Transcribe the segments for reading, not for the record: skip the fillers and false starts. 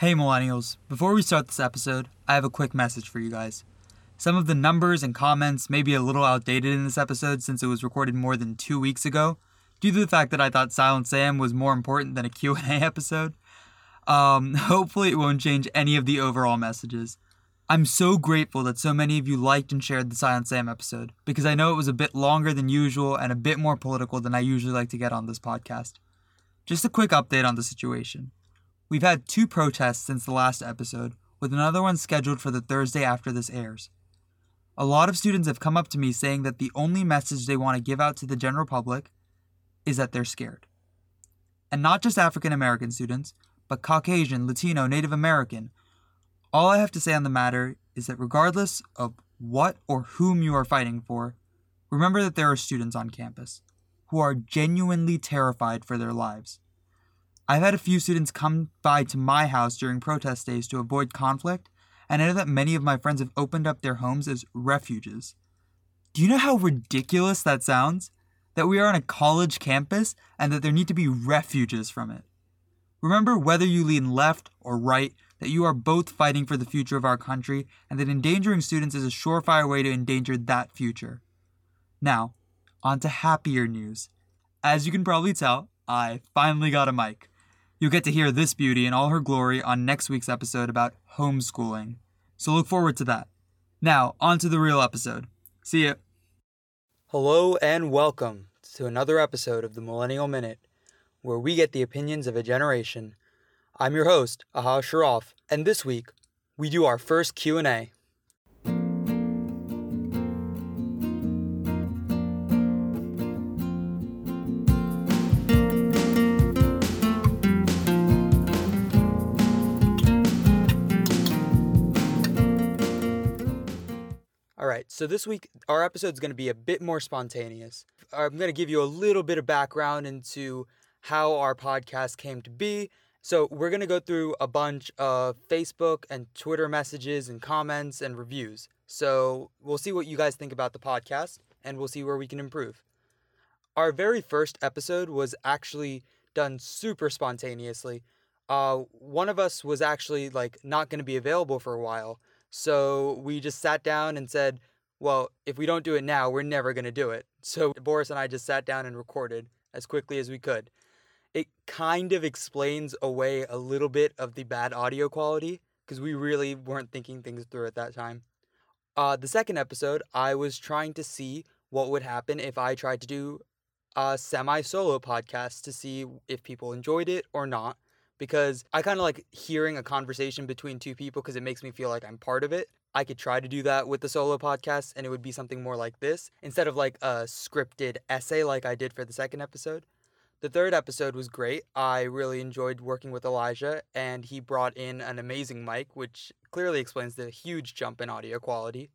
Hey Millennials, before we start this episode, I have a quick message for you guys. Some of the numbers and comments may be a little outdated in this episode since it was recorded more than 2 weeks ago, due to the fact that I thought Silent Sam was more important than a Q&A episode. Hopefully it won't change any of the overall messages. I'm so grateful that so many of you liked and shared the Silent Sam episode, because I know it was a bit longer than usual and a bit more political than I usually like to get on this podcast. Just a quick update on the situation. We've had 2 protests since the last episode, with another one scheduled for the Thursday after this airs. A lot of students have come up to me saying that the only message they want to give out to the general public is that they're scared. And not just African American students, but Caucasian, Latino, Native American. All I have to say on the matter is that regardless of what or whom you are fighting for, remember that there are students on campus who are genuinely terrified for their lives. I've had a few students come by to my house during protest days to avoid conflict, and I know that many of my friends have opened up their homes as refuges. Do you know how ridiculous that sounds? That we are on a college campus and that there need to be refuges from it. Remember, whether you lean left or right, that you are both fighting for the future of our country, and that endangering students is a surefire way to endanger that future. Now, on to happier news. As you can probably tell, I finally got a mic. You'll get to hear this beauty in all her glory on next week's episode about homeschooling. So look forward to that. Now, on to the real episode. See ya. Hello and welcome to another episode of the Millennial Minute, where we get the opinions of a generation. I'm your host, Aha Sharoff, and this week, we do our first Q&A. So this week, our episode is going to be a bit more spontaneous. I'm going to give you a little bit of background into how our podcast came to be. So we're going to go through a bunch of Facebook and Twitter messages and comments and reviews. So we'll see what you guys think about the podcast, and we'll see where we can improve. Our very first episode was actually done super spontaneously. One of us was actually not going to be available for a while. So we just sat down and said, well, if we don't do it now, we're never going to do it. So Boris and I just sat down and recorded as quickly as we could. It kind of explains away a little bit of the bad audio quality because we really weren't thinking things through at that time. The second episode, I was trying to see what would happen if I tried to do a semi-solo podcast to see if people enjoyed it or not, because I kind of like hearing a conversation between two people because it makes me feel like I'm part of it. I could try to do that with the solo podcast, and it would be something more like this, instead of like a scripted essay like I did for the second episode. The third episode was great. I really enjoyed working with Elijah, and he brought in an amazing mic, which clearly explains the huge jump in audio quality.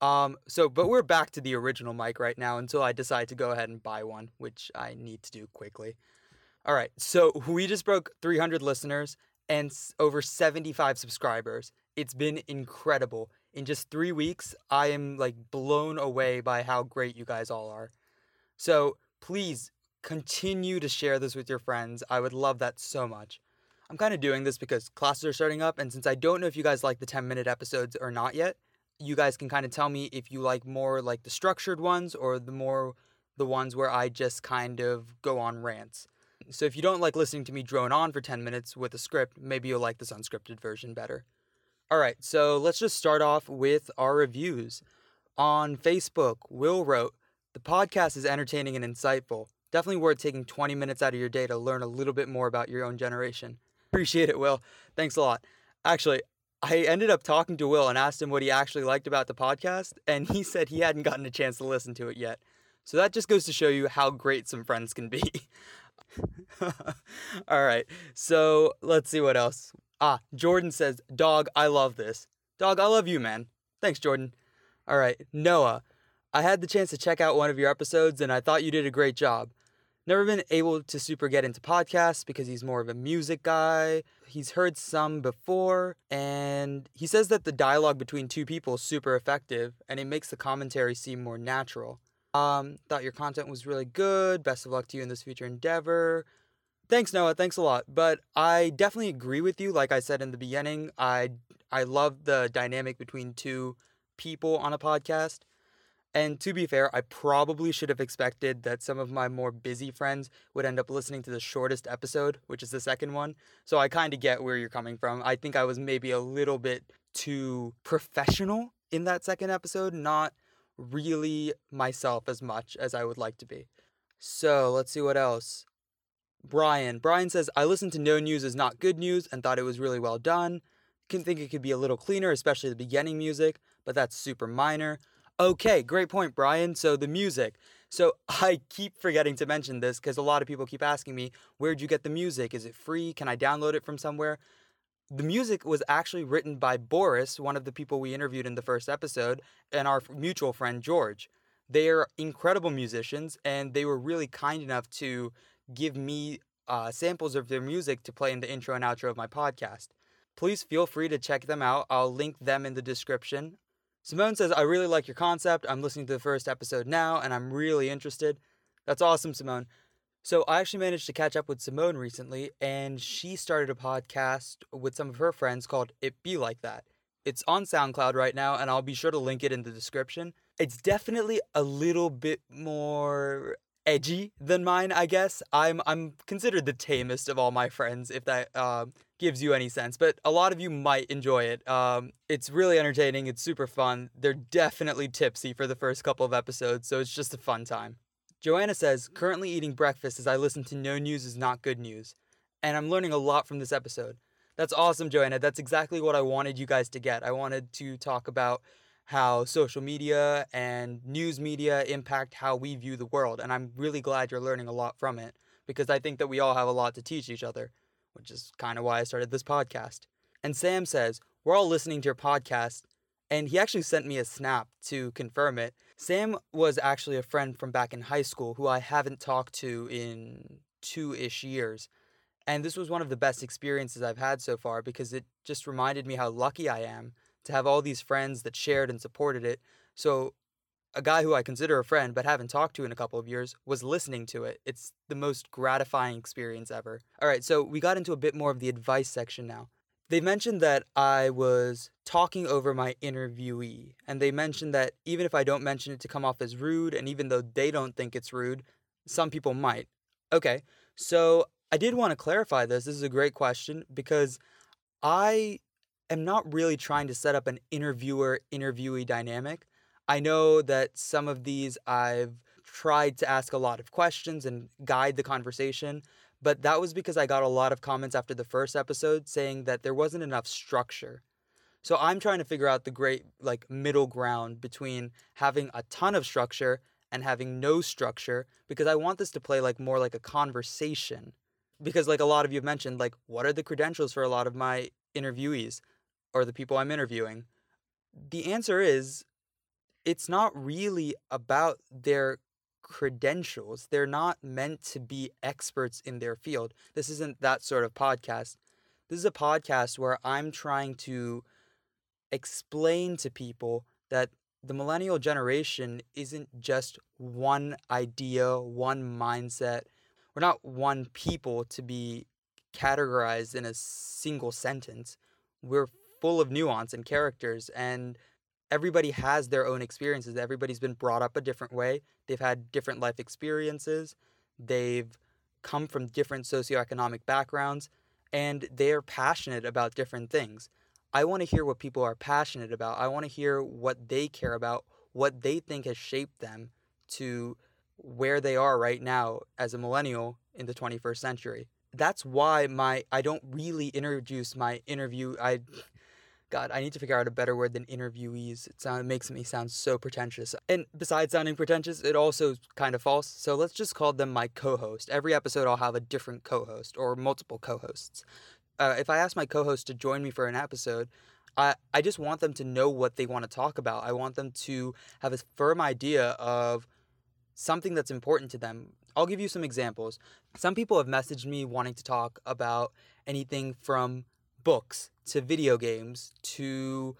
But we're back to the original mic right now until I decide to go ahead and buy one, which I need to do quickly. All right, so we just broke 300 listeners and over 75 subscribers. It's been incredible. In just 3 weeks, I am blown away by how great you guys all are. So please continue to share this with your friends. I would love that so much. I'm kind of doing this because classes are starting up, and since I don't know if you guys like the 10-minute episodes or not yet, you guys can kind of tell me if you like more like the structured ones or the ones where I just kind of go on rants. So if you don't like listening to me drone on for 10 minutes with a script, maybe you'll like this unscripted version better. All right, so let's just start off with our reviews. On Facebook, Will wrote, "The podcast is entertaining and insightful. Definitely worth taking 20 minutes out of your day to learn a little bit more about your own generation." Appreciate it, Will. Thanks a lot. Actually, I ended up talking to Will and asked him what he actually liked about the podcast, and he said he hadn't gotten a chance to listen to it yet. So that just goes to show you how great some friends can be. All right, so let's see what else. Jordan says, "Dog, I love this." Dog, I love you, man. Thanks, Jordan. All right, Noah, "I had the chance to check out one of your episodes, and I thought you did a great job. Never been able to super get into podcasts because he's more of a music guy. He's heard some before, and he says that the dialogue between two people is super effective, and it makes the commentary seem more natural. Thought your content was really good. Best of luck to you in this future endeavor." Thanks, Noah. Thanks a lot. But I definitely agree with you. Like I said in the beginning, I love the dynamic between two people on a podcast. And to be fair, I probably should have expected that some of my more busy friends would end up listening to the shortest episode, which is the second one. So I kind of get where you're coming from. I think I was maybe a little bit too professional in that second episode, not really myself as much as I would like to be. So let's see what else. Brian says, I listened to No News Is Not Good News and thought it was really well done. Can think it could be a little cleaner, especially the beginning music, but that's super minor. Okay, great point, Brian. So the music. So I keep forgetting to mention this because a lot of people keep asking me, where'd you get the music? Is it free? Can I download it from somewhere? The music was actually written by Boris, one of the people we interviewed in the first episode, and our mutual friend, George. They are incredible musicians, and they were really kind enough to give me samples of their music to play in the intro and outro of my podcast. Please feel free to check them out. I'll link them in the description. Simone says, I really like your concept. I'm listening to the first episode now, and I'm really interested. That's awesome, Simone. So I actually managed to catch up with Simone recently, and she started a podcast with some of her friends called It Be Like That. It's on SoundCloud right now, and I'll be sure to link it in the description. It's definitely a little bit more edgy than mine, I guess. I'm considered the tamest of all my friends, if that gives you any sense. But a lot of you might enjoy it. It's really entertaining. It's super fun. They're definitely tipsy for the first couple of episodes, so it's just a fun time. Joanna says, currently eating breakfast as I listen to No News Is Not Good News. And I'm learning a lot from this episode. That's awesome, Joanna. That's exactly what I wanted you guys to get. I wanted to talk about how social media and news media impact how we view the world. And I'm really glad you're learning a lot from it, because I think that we all have a lot to teach each other, which is kind of why I started this podcast. And Sam says, we're all listening to your podcast. And he actually sent me a snap to confirm it. Sam was actually a friend from back in high school who I haven't talked to in 2-ish years. And this was one of the best experiences I've had so far, because it just reminded me how lucky I am to have all these friends that shared and supported it. So a guy who I consider a friend but haven't talked to in a couple of years was listening to it. It's the most gratifying experience ever. All right, so we got into a bit more of the advice section now. They mentioned that I was talking over my interviewee, and they mentioned that even if I don't mention it to come off as rude, and even though they don't think it's rude, some people might. Okay, so I did want to clarify this. This is a great question, because I'm not really trying to set up an interviewer-interviewee dynamic. I know that some of these I've tried to ask a lot of questions and guide the conversation, but that was because I got a lot of comments after the first episode saying that there wasn't enough structure. So I'm trying to figure out the great middle ground between having a ton of structure and having no structure, because I want this to play more like a conversation. Because a lot of you have mentioned, what are the credentials for a lot of my interviewees or the people I'm interviewing? The answer is, it's not really about their credentials. They're not meant to be experts in their field. This isn't that sort of podcast. This is a podcast where I'm trying to explain to people that the millennial generation isn't just one idea, one mindset. We're not one people to be categorized in a single sentence. We're full of nuance and characters, and everybody has their own experiences. Everybody's been brought up a different way. They've had different life experiences. They've come from different socioeconomic backgrounds, and they're passionate about different things. I want to hear what people are passionate about. I want to hear what they care about, what they think has shaped them to where they are right now as a millennial in the 21st century. That's why I don't really introduce my interview. God, I need to figure out a better word than interviewees. It makes me sound so pretentious. And besides sounding pretentious, it also is kind of false. So let's just call them my co-host. Every episode, I'll have a different co-host or multiple co-hosts. If I ask my co-host to join me for an episode, I just want them to know what they want to talk about. I want them to have a firm idea of something that's important to them. I'll give you some examples. Some people have messaged me wanting to talk about anything from books to video games to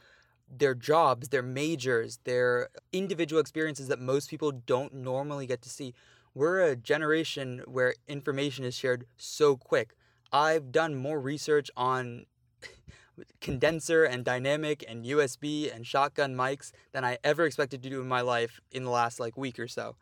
their jobs, their majors, their individual experiences that most people don't normally get to see. We're a generation where information is shared so quick. I've done more research on condenser and dynamic and USB and shotgun mics than I ever expected to do in my life in the last week or so.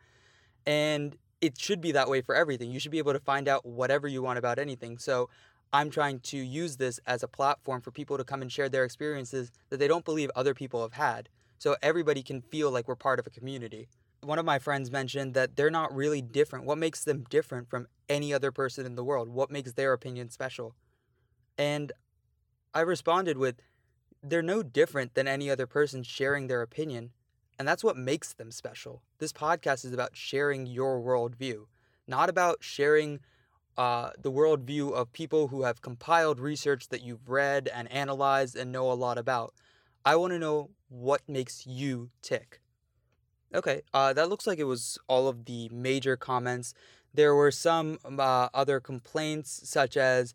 And it should be that way for everything. You should be able to find out whatever you want about anything. So I'm trying to use this as a platform for people to come and share their experiences that they don't believe other people have had. So everybody can feel like we're part of a community. One of my friends mentioned that they're not really different. What makes them different from any other person in the world? What makes their opinion special? And I responded with, they're no different than any other person sharing their opinion. And that's what makes them special. This podcast is about sharing your worldview, not about sharing the worldview of people who have compiled research that you've read and analyzed and know a lot about. I want to know what makes you tick. Okay, that looks like it was all of the major comments. There were some other complaints, such as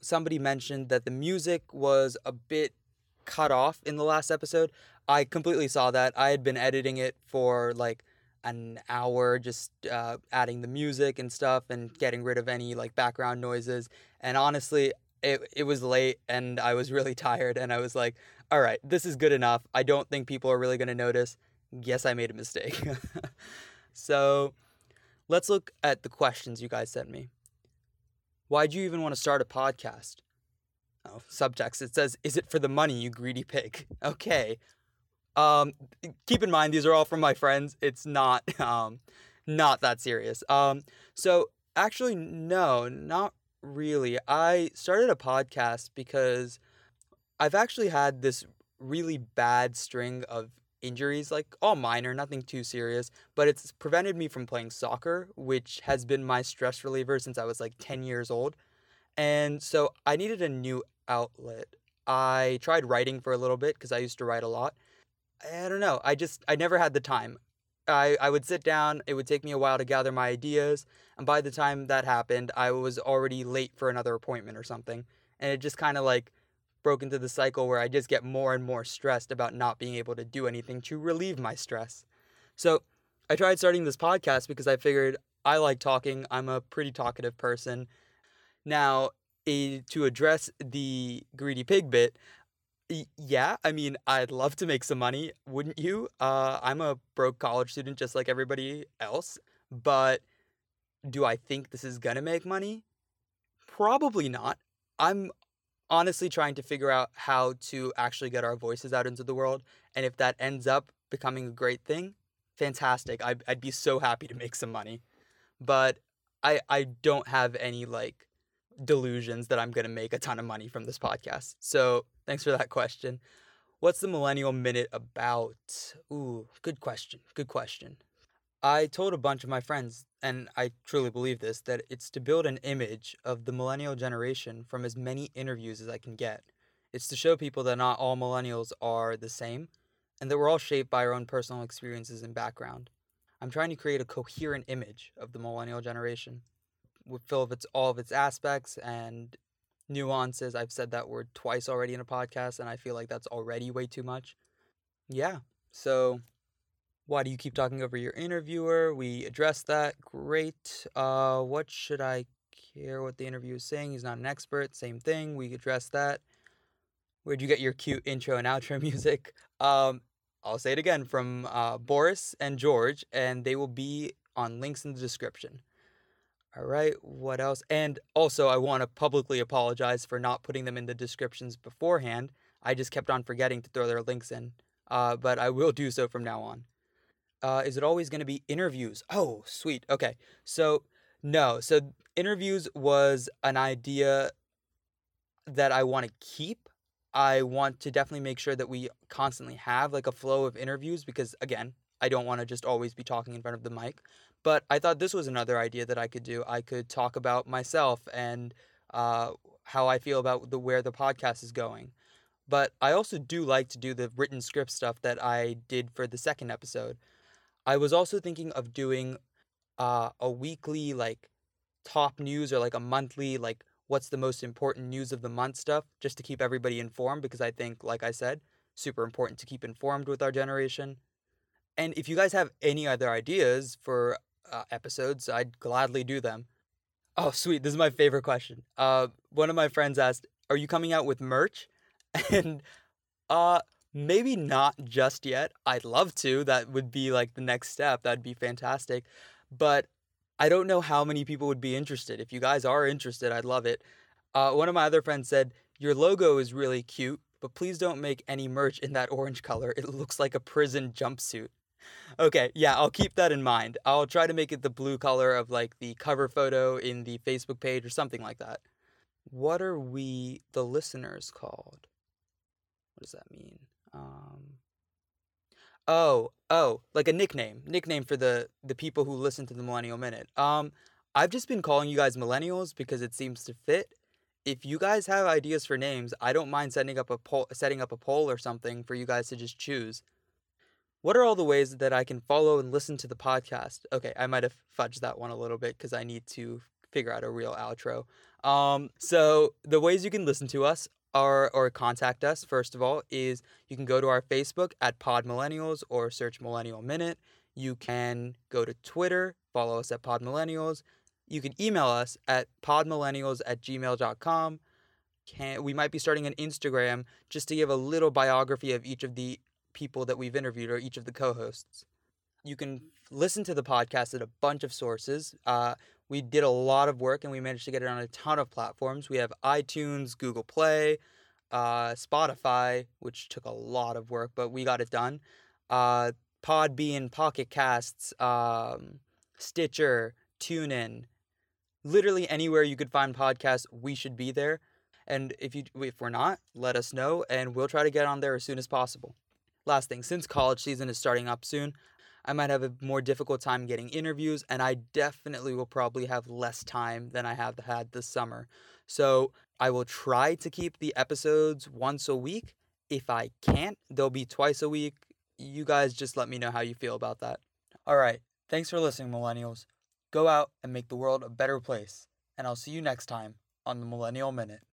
somebody mentioned that the music was a bit cut off in the last episode. I completely saw that. I had been editing it for an hour, just adding the music and stuff and getting rid of any background noises. And honestly, it was late and I was really tired and I was like, all right, this is good enough. I don't think people are really going to notice. Yes, I made a mistake. So let's look at the questions you guys sent me. Why'd you even want to start a podcast? Oh, subtext. It says, is it for the money, you greedy pig? Okay. Keep in mind, these are all from my friends. It's not that serious. So actually, no, not really. I started a podcast because I've actually had this really bad string of injuries, all minor, nothing too serious, but it's prevented me from playing soccer, which has been my stress reliever since I was 10 years old. And so I needed a new outlet. I tried writing for a little bit because I used to write a lot. I don't know. I never had the time. I would sit down. It would take me a while to gather my ideas. And by the time that happened, I was already late for another appointment or something. And it just kind of broke into the cycle where I just get more and more stressed about not being able to do anything to relieve my stress. So I tried starting this podcast because I figured I like talking. I'm a pretty talkative person. Now, to address the greedy pig bit, yeah, I mean, I'd love to make some money, wouldn't you? I'm a broke college student just like everybody else, but do I think this is gonna make money? Probably not. I'm honestly trying to figure out how to actually get our voices out into the world, and if that ends up becoming a great thing, fantastic. I'd be so happy to make some money, but I don't have any, delusions that I'm going to make a ton of money from this podcast. So thanks for that question. What's the Millennial Minute about? Ooh, good question. I told a bunch of my friends, and I truly believe this, that it's to build an image of the millennial generation from as many interviews as I can get. It's to show people that not all millennials are the same, and that we're all shaped by our own personal experiences and background. I'm trying to create a coherent image of the millennial generation, with all of its aspects and nuances. I've said that word twice already in a podcast, and I feel like that's already way too much. Yeah, so why do you keep talking over your interviewer? We addressed that. Great. What should I care what the interviewer is saying? He's not an expert. Same thing. We addressed that. Where'd you get your cute intro and outro music? I'll say it again, from Boris and George, and they will be on links in the description. All right, what else? And also, I want to publicly apologize for not putting them in the descriptions beforehand. I just kept on forgetting to throw their links in, but I will do so from now on. Is it always going to be interviews? Oh, sweet. Okay, so no. So interviews was an idea that I want to keep. I want to definitely make sure that we constantly have a flow of interviews because, again, I don't want to just always be talking in front of the mic. But I thought this was another idea that I could do. I could talk about myself and how I feel about where the podcast is going. But I also do like to do the written script stuff that I did for the second episode. I was also thinking of doing a weekly top news or a monthly what's the most important news of the month stuff, just to keep everybody informed because I think, like I said, super important to keep informed with our generation. And if you guys have any other ideas for episodes, I'd gladly do them. Oh, sweet. This is my favorite question. One of my friends asked, are you coming out with merch? And maybe not just yet. I'd love to. That would be like the next step. That'd be fantastic. But I don't know how many people would be interested. If you guys are interested, I'd love it. One of my other friends said, your logo is really cute, but please don't make any merch in that orange color. It looks like a prison jumpsuit. Okay, yeah, I'll keep that in mind. I'll try to make it the blue color of like the cover photo in the Facebook page or something like that. What are we, the listeners, called? What does that mean? Like a nickname for the people who listen to the Millennial Minute. I've just been calling you guys Millennials because it seems to fit. If you guys have ideas for names, I don't mind setting up a poll or something for you guys to just choose. What are all the ways that I can follow and listen to the podcast? Okay, I might have fudged that one a little bit because I need to figure out a real outro. So the ways you can listen to us are, or contact us, first of all, is you can go to our Facebook at Pod Millennials or search Millennial Minute. You can go to Twitter, follow us at Pod Millennials. You can email us at podmillennials@gmail.com. We might be starting an Instagram just to give a little biography of each of the people that we've interviewed or each of the co-hosts. You can listen to the podcast at a bunch of sources. We did a lot of work and we managed to get it on a ton of platforms. We have iTunes, Google Play, Spotify, which took a lot of work, but we got it done. Podbean, Pocket Casts, Stitcher, TuneIn. Literally anywhere you could find podcasts, we should be there. And if we're not, let us know and we'll try to get on there as soon as possible. Last thing, since college season is starting up soon, I might have a more difficult time getting interviews, and I definitely will probably have less time than I have had this summer. So I will try to keep the episodes once a week. If I can't, they'll be twice a week. You guys just let me know how you feel about that. All right. Thanks for listening, Millennials. Go out and make the world a better place. And I'll see you next time on the Millennial Minute.